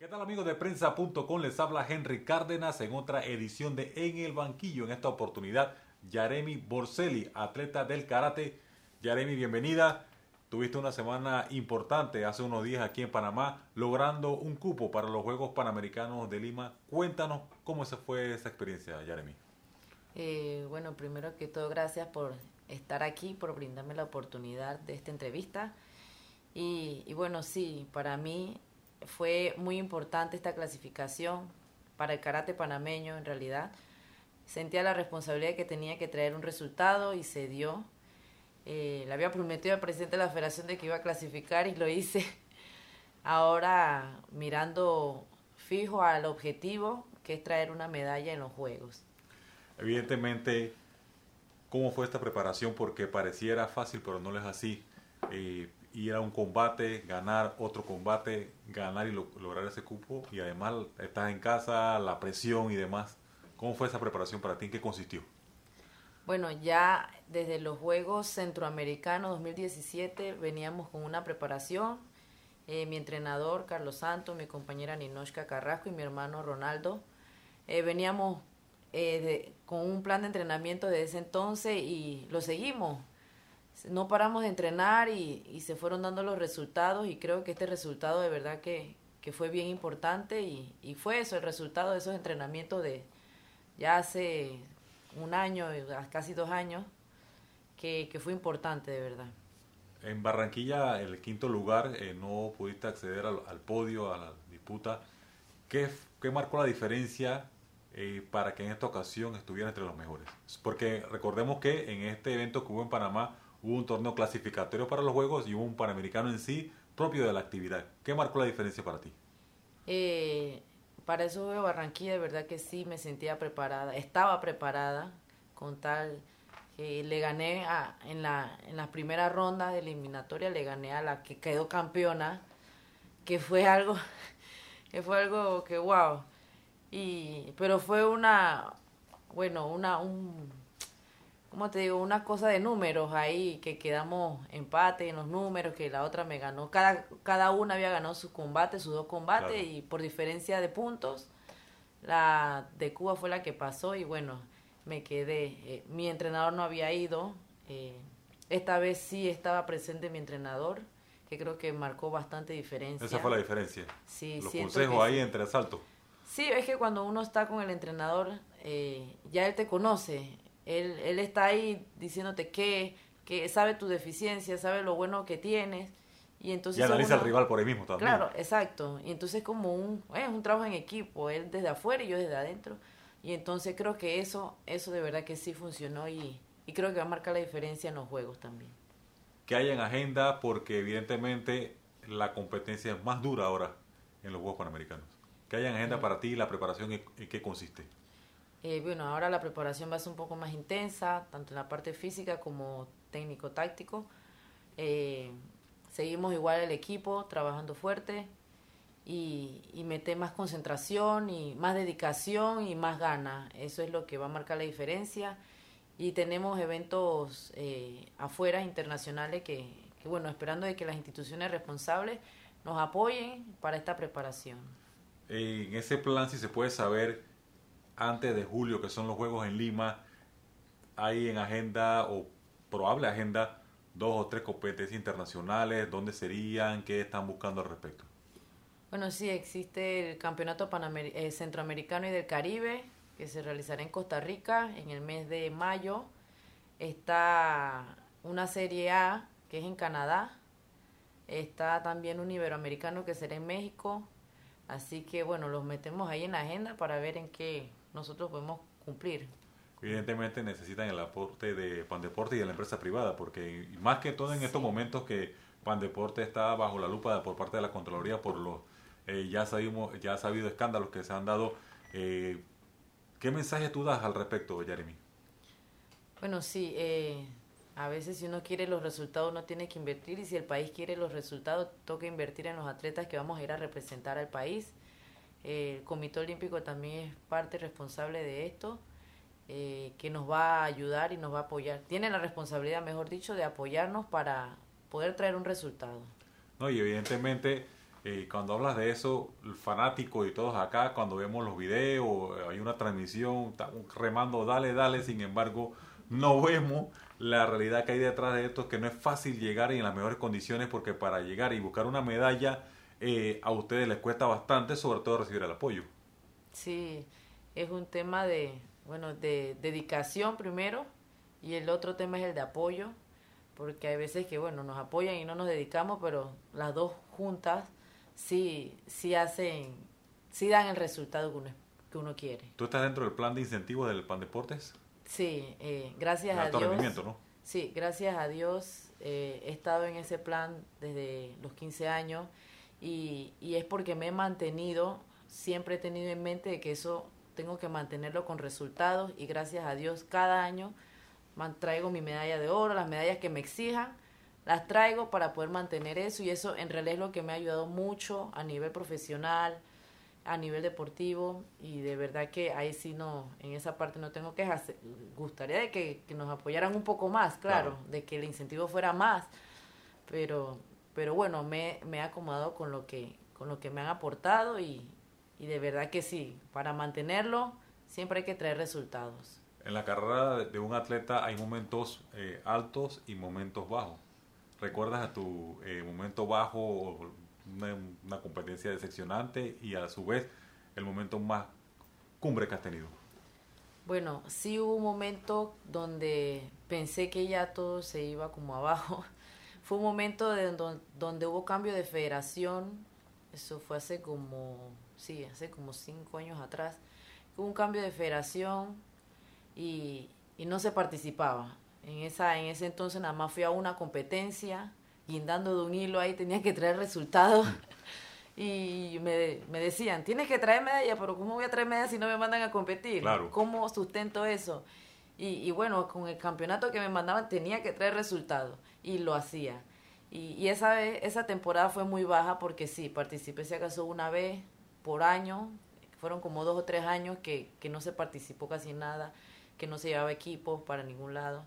¿Qué tal amigos de prensa.com? Les habla Henry Cárdenas en otra edición de En el Banquillo. En esta oportunidad, Yaremi Borcelli, atleta del karate. Yaremi, bienvenida. Tuviste una semana importante hace unos días aquí en Panamá, logrando un cupo para los Juegos Panamericanos de Lima. Cuéntanos cómo fue esa experiencia, Yaremi. Bueno, primero que todo, gracias por estar aquí, por brindarme la oportunidad de esta entrevista. Y bueno, sí, para mí fue muy importante esta clasificación para el karate panameño. En realidad sentía la responsabilidad que tenía que traer un resultado y se dio. Le había prometido al presidente de la federación de que iba a clasificar y lo hice. Ahora mirando fijo al objetivo, que es traer una medalla en los Juegos. Evidentemente, ¿cómo fue esta preparación? Porque pareciera fácil, pero no es así. Ir a un combate, ganar otro combate, ganar y lograr ese cupo, y además estás en casa, la presión y demás. ¿Cómo fue esa preparación para ti? ¿En qué consistió? Bueno, ya desde los Juegos Centroamericanos 2017 veníamos con una preparación. Mi entrenador Carlos Santos, mi compañera Ninochka Carrasco y mi hermano Ronaldo, veníamos con un plan de entrenamiento desde ese entonces y lo seguimos. No paramos de entrenar y se fueron dando los resultados, y creo que este resultado de verdad que fue bien importante y fue eso, el resultado de esos entrenamientos de ya hace un año, casi 2 años, que fue importante de verdad. En Barranquilla, el 5.º lugar, no pudiste acceder al podio, a la disputa. ¿Qué marcó la diferencia para que en esta ocasión estuviera entre los mejores? Porque recordemos que en este evento que hubo en Panamá, hubo un torneo clasificatorio para los Juegos y hubo un Panamericano en sí, propio de la actividad. ¿Qué marcó la diferencia para ti? Para eso veo Barranquilla, de verdad que sí, me sentía preparada. Estaba preparada, con tal que le gané en las primeras rondas de eliminatoria, le gané a la que quedó campeona, que fue algo que wow. Pero fue una cosa de números ahí, que quedamos empate en los números, que la otra me ganó. Cada una había ganado sus 2 combates, claro. Y por diferencia de puntos, la de Cuba fue la que pasó y bueno, me quedé. Mi entrenador no había ido. Esta vez sí estaba presente mi entrenador, que creo que marcó bastante diferencia. Esa fue la diferencia. Sí, los consejos ahí entre asaltos. Sí, es que cuando uno está con el entrenador, ya él te conoce. Él está ahí diciéndote que sabe tu deficiencia, sabe lo bueno que tienes. Y entonces ya analiza al rival por ahí mismo también. Claro, exacto. Y entonces como es un trabajo en equipo, él desde afuera y yo desde adentro. Y entonces creo que eso de verdad que sí funcionó y creo que va a marcar la diferencia en los Juegos también. Que haya en agenda, porque evidentemente la competencia es más dura ahora en los Juegos Panamericanos. Que haya en agenda para ti la preparación, ¿en qué consiste? Bueno, ahora la preparación va a ser un poco más intensa, tanto en la parte física como técnico-táctico. Seguimos igual el equipo, trabajando fuerte y meter más concentración y más dedicación y más ganas. Eso es lo que va a marcar la diferencia. Y tenemos eventos afuera, internacionales, que bueno, esperando de que las instituciones responsables nos apoyen para esta preparación. En ese plan, si se puede saber, antes de julio, que son los Juegos en Lima, hay en agenda o probable agenda 2 o 3 competencias internacionales. ¿Dónde serían? ¿Qué están buscando al respecto? Bueno, sí, existe el Campeonato Centroamericano y del Caribe, que se realizará en Costa Rica en el mes de mayo. Está una Serie A, que es en Canadá. Está también un Iberoamericano, que será en México. Así que, bueno, los metemos ahí en la agenda para ver en qué nosotros podemos cumplir. Evidentemente necesitan el aporte de PanDeporte y de la empresa privada, porque más que todo en estos momentos que PanDeporte está bajo la lupa por parte de la Contraloría por los ya sabido escándalos que se han dado. ¿Qué mensaje tú das al respecto, Yaremi? Bueno, sí, a veces si uno quiere los resultados uno tiene que invertir, y si el país quiere los resultados toca invertir en los atletas que vamos a ir a representar al país. El Comité Olímpico también es parte responsable de esto, que nos va a ayudar y nos va a apoyar. Tiene la responsabilidad, mejor dicho, de apoyarnos para poder traer un resultado. No, y evidentemente Y cuando hablas de eso, el fanático y todos acá, cuando vemos los videos, hay una transmisión, estamos remando, dale, dale, sin embargo, no vemos la realidad que hay detrás de esto, que no es fácil llegar y en las mejores condiciones, porque para llegar y buscar una medalla, a ustedes les cuesta bastante, sobre todo recibir el apoyo. Sí, es un tema de, bueno, de dedicación primero, y el otro tema es el de apoyo, porque hay veces que, bueno, nos apoyan y no nos dedicamos, pero las dos juntas sí dan el resultado que uno quiere. ¿Tú estás dentro del plan de incentivos del PanDeportes? Sí, gracias a Dios. ¿No? Sí, gracias a Dios he estado en ese plan desde los 15 años y es porque me he mantenido, siempre he tenido en mente de que eso tengo que mantenerlo con resultados y gracias a Dios cada año traigo mi medalla de oro, las medallas que me exijan, las traigo para poder mantener eso y eso en realidad es lo que me ha ayudado mucho a nivel profesional, a nivel deportivo y de verdad que ahí sí no, en esa parte no tengo quejas. Gustaría de que nos apoyaran un poco más, claro, de que el incentivo fuera más, pero bueno, me he acomodado con lo que me han aportado y de verdad que sí, para mantenerlo siempre hay que traer resultados. En la carrera de un atleta hay momentos altos y momentos bajos. ¿Recuerdas a tu momento bajo, una competencia decepcionante y a su vez el momento más cumbre que has tenido? Bueno, sí hubo un momento donde pensé que ya todo se iba como abajo. Fue un momento donde hubo cambio de federación. Eso fue hace como 5 años atrás. Hubo un cambio de federación. Y no se participaba. En ese entonces nada más fui a una competencia, guindando de un hilo ahí, tenía que traer resultados. Y me decían, tienes que traer medalla, pero ¿cómo voy a traer medalla si no me mandan a competir? Claro. ¿Cómo sustento eso? Y bueno, con el campeonato que me mandaban tenía que traer resultados. Y lo hacía. Y esa temporada fue muy baja porque sí, participé si acaso una vez por año. Fueron como 2 o 3 años que no se participó casi nada, que no se llevaba equipos para ningún lado.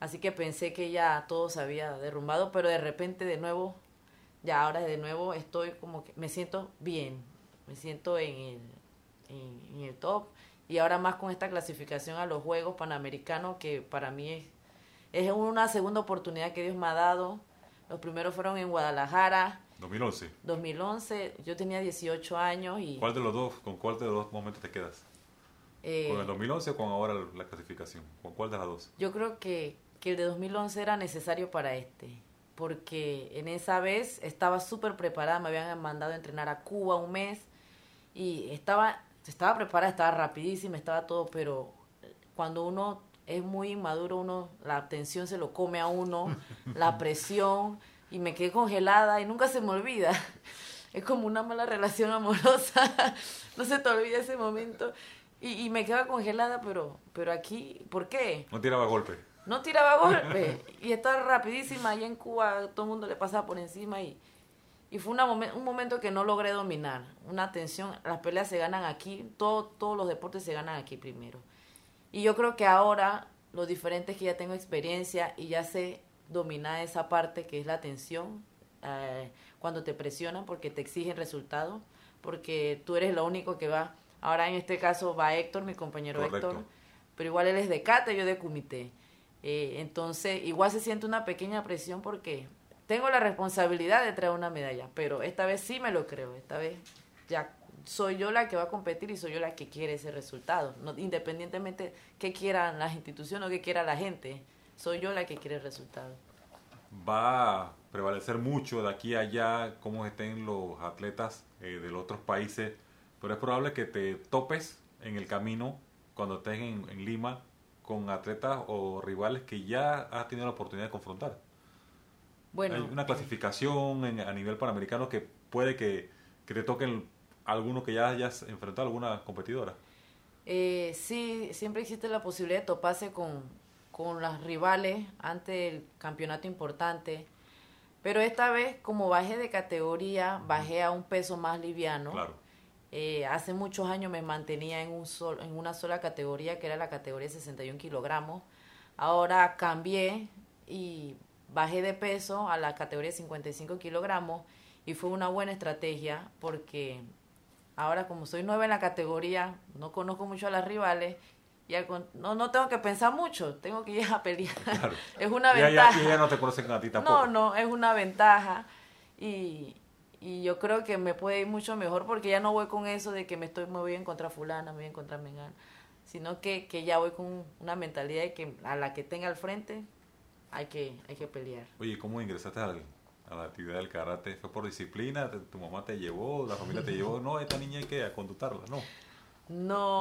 Así que pensé que ya todo se había derrumbado, pero de repente de nuevo, ya ahora de nuevo estoy como que me siento bien, me siento en el top. Y ahora más con esta clasificación a los Juegos Panamericanos, que para mí es una segunda oportunidad que Dios me ha dado. Los primeros fueron en Guadalajara. 2011. 2011, yo tenía 18 años y... ¿Con cuál de los dos momentos te quedas? ¿Con el 2011 o con ahora la clasificación? ¿Con cuál de las dos? Yo creo que el de 2011 era necesario para porque en esa vez estaba súper preparada, me habían mandado a entrenar a Cuba un mes y estaba preparada, estaba rapidísima, estaba todo, pero cuando uno es muy inmaduro, la tensión se lo come a uno, la presión... Y me quedé congelada y nunca se me olvida. Es como una mala relación amorosa. No se te olvida ese momento. Y me quedaba congelada, pero aquí, ¿por qué? No tiraba golpe. No tiraba golpe. Y estaba rapidísima. Allá en Cuba todo el mundo le pasaba por encima. Y fue un momento que no logré dominar. Una tensión. Las peleas se ganan aquí. Todos los deportes se ganan aquí primero. Y yo creo que ahora lo diferente es que ya tengo experiencia y ya sé dominar esa parte que es la tensión, cuando te presionan porque te exigen resultados, porque tú eres lo único que va. Ahora en este caso va Héctor, mi compañero. Correcto. Héctor, pero igual él es de CATE, yo de CUMITÉ, entonces igual se siente una pequeña presión porque tengo la responsabilidad de traer una medalla, pero esta vez sí me lo creo, esta vez ya soy yo la que va a competir y soy yo la que quiere ese resultado, no, independientemente que quieran las instituciones o que quiera la gente. Soy yo la que quiere el resultado. Va a prevalecer mucho de aquí a allá cómo estén los atletas de los otros países, pero es probable que te topes en el camino cuando estés en Lima con atletas o rivales que ya has tenido la oportunidad de confrontar. Bueno, hay una clasificación a nivel panamericano que puede que te toquen algunos que ya hayas enfrentado, alguna competidora. Sí, siempre existe la posibilidad de toparse con las rivales ante el campeonato importante, pero esta vez como bajé de categoría, bajé a un peso más liviano. Claro. Hace muchos años me mantenía en una sola categoría, que era la categoría de 61 kilogramos. Ahora cambié y bajé de peso a la categoría de 55 kilogramos y fue una buena estrategia porque ahora como soy nueva en la categoría, no conozco mucho a las rivales, ya con, no tengo que pensar mucho, tengo que ir a pelear. Claro. Es una ventaja. Y ya no te conocen a ti tampoco. No, es una ventaja y yo creo que me puede ir mucho mejor porque ya no voy con eso de que me voy a encontrar fulana, me voy a encontrar mengana, sino que ya voy con una mentalidad de que a la que tenga al frente hay que pelear. Oye, ¿cómo ingresaste a la actividad del karate? ¿Fue por disciplina? ¿Tu mamá te llevó? ¿La familia te llevó? No, esta niña hay que aconductarla, ¿no? No,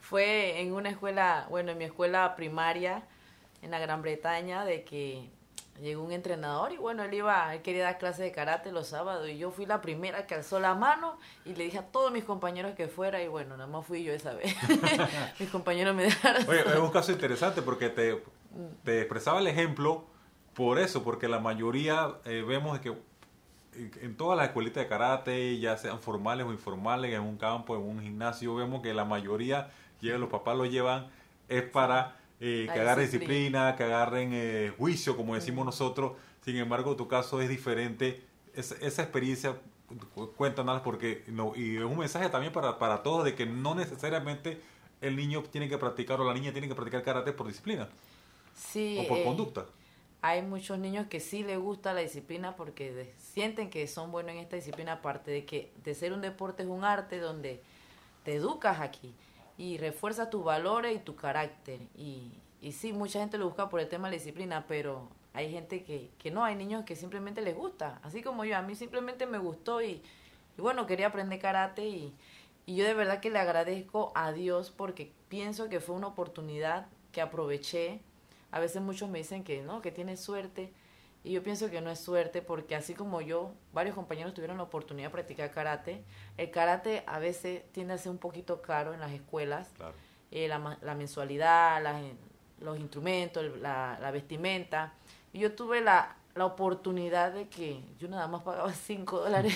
fue en una escuela, bueno, en mi escuela primaria, en la Gran Bretaña, de que llegó un entrenador y bueno, él quería dar clases de karate los sábados y yo fui la primera que alzó la mano y le dije a todos mis compañeros que fuera y bueno, nada más fui yo esa vez. Mis compañeros me dejaron. Oye, es un caso interesante porque te expresaba el ejemplo por eso, porque la mayoría vemos que en todas las escuelitas de karate, ya sean formales o informales, en un campo, en un gimnasio, vemos que la mayoría, los papás lo llevan, es para que agarren disciplina, que agarren juicio, como decimos nosotros. Sin embargo, tu caso es diferente. Esa experiencia, cuéntanos, porque y es un mensaje también para todos de que no necesariamente el niño tiene que practicar o la niña tiene que practicar karate por disciplina. Sí, o por conducta. Hay muchos niños que sí les gusta la disciplina porque sienten que son buenos en esta disciplina, aparte de que de ser un deporte es un arte donde te educas aquí y refuerzas tus valores y tu carácter. Y sí, mucha gente lo busca por el tema de la disciplina, pero hay gente que no, hay niños que simplemente les gusta. Así como yo, a mí simplemente me gustó y bueno, quería aprender karate y yo de verdad que le agradezco a Dios porque pienso que fue una oportunidad que aproveché. A veces muchos me dicen que no, que tienes suerte. Y yo pienso que no es suerte porque así como yo, varios compañeros tuvieron la oportunidad de practicar karate. El karate a veces tiende a ser un poquito caro en las escuelas. Claro. La mensualidad, los instrumentos, la vestimenta. Y yo tuve la oportunidad de que yo nada más pagaba $5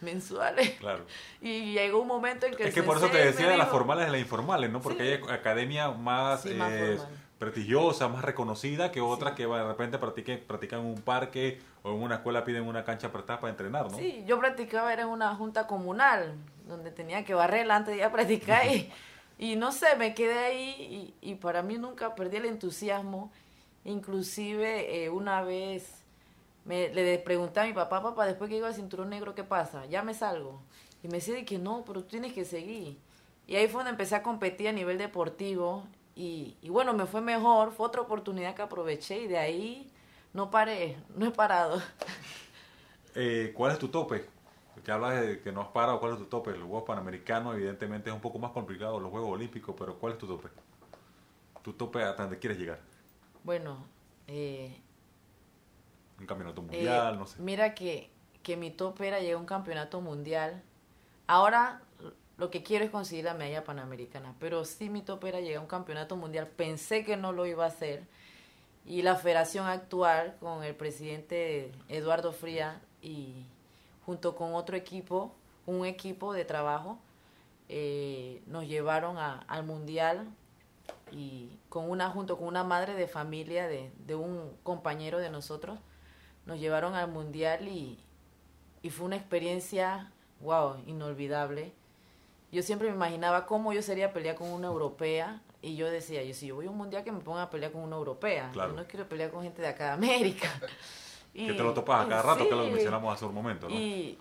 mensuales. Claro. Y llegó un momento en que... Es que por eso te decía las formales y las informales, ¿no? Porque sí. Hay academia más... Sí, más formal, prestigiosa, más reconocida que otras, sí, que de repente practican en un parque o en una escuela, piden una cancha prestada para entrenar, ¿no? Sí, yo practicaba, era en una junta comunal donde tenía que barrer antes de ir a practicar y no sé, me quedé ahí y para mí nunca perdí el entusiasmo. Inclusive una vez le pregunté a mi papá, después que llego al cinturón negro, ¿qué pasa? ¿Ya me salgo? Y me decía que no, pero tú tienes que seguir. Y ahí fue donde empecé a competir a nivel deportivo. Y bueno, me fue mejor, fue otra oportunidad que aproveché y de ahí no paré, no he parado. ¿Cuál es tu tope? Porque hablas de que no has parado, ¿cuál es tu tope? Los Juegos Panamericanos evidentemente es un poco más complicado, los Juegos Olímpicos, pero ¿cuál es tu tope? ¿Tu tope hasta dónde quieres llegar? Bueno, un campeonato mundial, no sé. Mira que mi tope era llegar a un campeonato mundial. Ahora... Lo que quiero es conseguir la medalla panamericana, pero sí mi tope era llegar a un campeonato mundial. Pensé que no lo iba a hacer y la federación actual con el presidente Eduardo Fría y junto con otro equipo, un equipo de trabajo, nos llevaron al mundial y junto con una madre de familia de un compañero de nosotros, nos llevaron al mundial y fue una experiencia, wow, inolvidable. Yo siempre me imaginaba cómo yo sería pelear con una europea y yo decía, si yo voy a un mundial que me pongan a pelear con una europea, claro. Yo no quiero pelear con gente de acá de América. Que te lo topas a cada rato, sí, que lo mencionamos hace un momento, ¿no? Y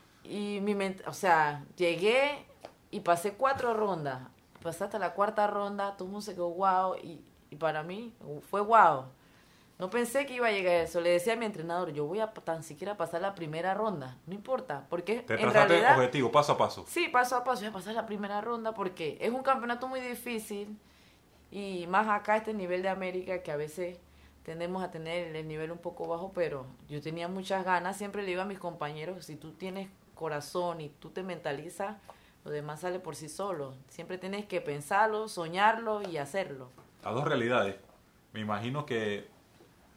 llegué y pasé 4 rondas, pasé hasta la 4ª ronda, todo el mundo se quedó guau, y para mí fue guau. No pensé que iba a llegar eso. Le decía a mi entrenador, yo voy a tan siquiera pasar la primera ronda. No importa, porque te en realidad... objetivo, paso a paso. Sí, paso a paso. Voy a pasar la primera ronda porque es un campeonato muy difícil. Y más acá, este nivel de América, que a veces tendemos a tener el nivel un poco bajo, pero yo tenía muchas ganas. Siempre le digo a mis compañeros, si tú tienes corazón y tú te mentalizas, lo demás sale por sí solo. Siempre tienes que pensarlo, soñarlo y hacerlo. Las dos realidades. Me imagino que...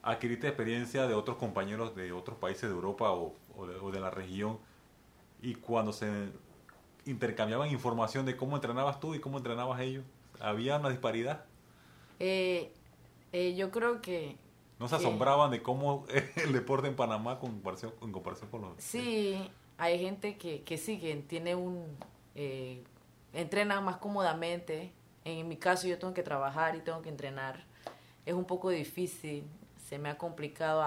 adquiriste experiencia de otros compañeros de otros países de Europa o de la región y cuando se intercambiaban información de cómo entrenabas tú y cómo entrenabas ellos, ¿había una disparidad? Yo creo que ¿No se asombraban de cómo el deporte en Panamá en comparación con los...? Sí, hay gente que sí, que tiene entrena más cómodamente. En mi caso yo tengo que trabajar y tengo que entrenar. Es un poco difícil, se me ha complicado,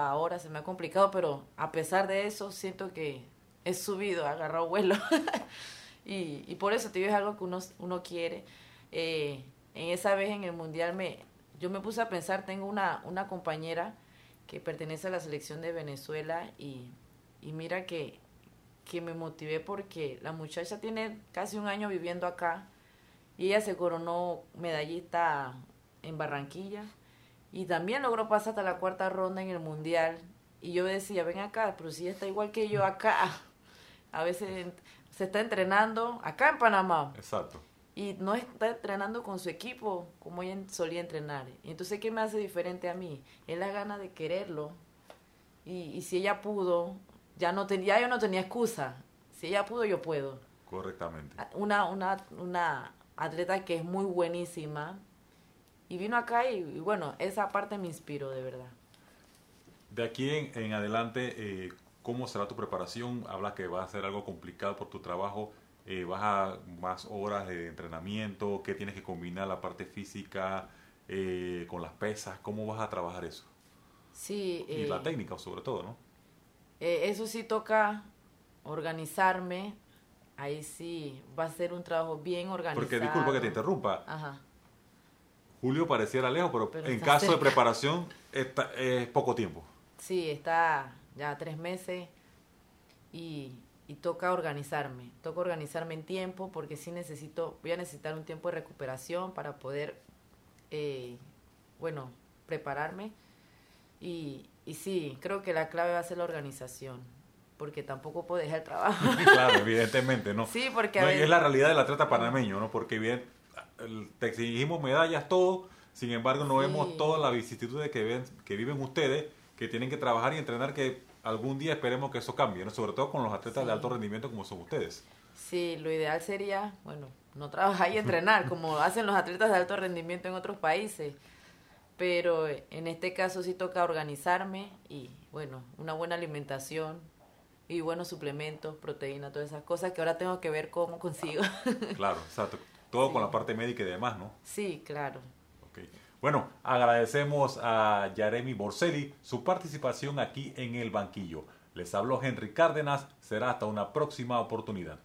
pero a pesar de eso siento que he subido, he agarrado vuelo. y por eso, tío, es algo que uno quiere. En esa vez en el Mundial yo me puse a pensar, tengo una compañera que pertenece a la selección de Venezuela y mira que me motivé porque la muchacha tiene casi un año viviendo acá y ella se coronó medallista en Barranquilla y también logró pasar hasta la cuarta ronda en el Mundial. Y yo decía, ven acá, pero si ella está igual que yo acá, a veces se está entrenando acá en Panamá. Exacto. Y no está entrenando con su equipo como ella solía entrenar. Entonces, ¿qué me hace diferente a mí? Es la gana de quererlo. Y si ella pudo, ya yo no tenía excusa. Si ella pudo, yo puedo. Correctamente. Una atleta que es muy buenísima. Y vino acá y bueno, esa parte me inspiró, de verdad. De aquí en adelante, ¿cómo será tu preparación? Hablas que va a ser algo complicado por tu trabajo. ¿Vas a más horas de entrenamiento? ¿Qué tienes que combinar la parte física con las pesas? ¿Cómo vas a trabajar eso? Sí. Y la técnica, sobre todo, ¿no? Eso sí toca organizarme. Ahí sí va a ser un trabajo bien organizado. Porque disculpa que te interrumpa. Ajá. Julio pareciera lejos, pero en caso cerca de preparación es poco tiempo. Sí, está ya 3 meses y toca organizarme en tiempo porque sí voy a necesitar un tiempo de recuperación para poder, prepararme y sí, creo que la clave va a ser la organización porque tampoco puedo dejar el trabajo. Claro, evidentemente, ¿no? Sí, porque a veces... es la realidad del atleta panameño, ¿no? Porque te exigimos medallas, todo, sin embargo no vemos todas las vicisitudes que viven ustedes, que tienen que trabajar y entrenar, que algún día esperemos que eso cambie, ¿no? Sobre todo con los atletas de alto rendimiento como son ustedes. Sí, lo ideal sería, no trabajar y entrenar como hacen los atletas de alto rendimiento en otros países, pero en este caso sí toca organizarme y una buena alimentación y buenos suplementos, proteína, todas esas cosas que ahora tengo que ver cómo consigo. Claro, exacto. Todo con la parte médica y demás, ¿no? Sí, claro. Okay. Bueno, agradecemos a Yaremi Borcelli su participación aquí en El Banquillo. Les habló Henry Cárdenas. Será hasta una próxima oportunidad.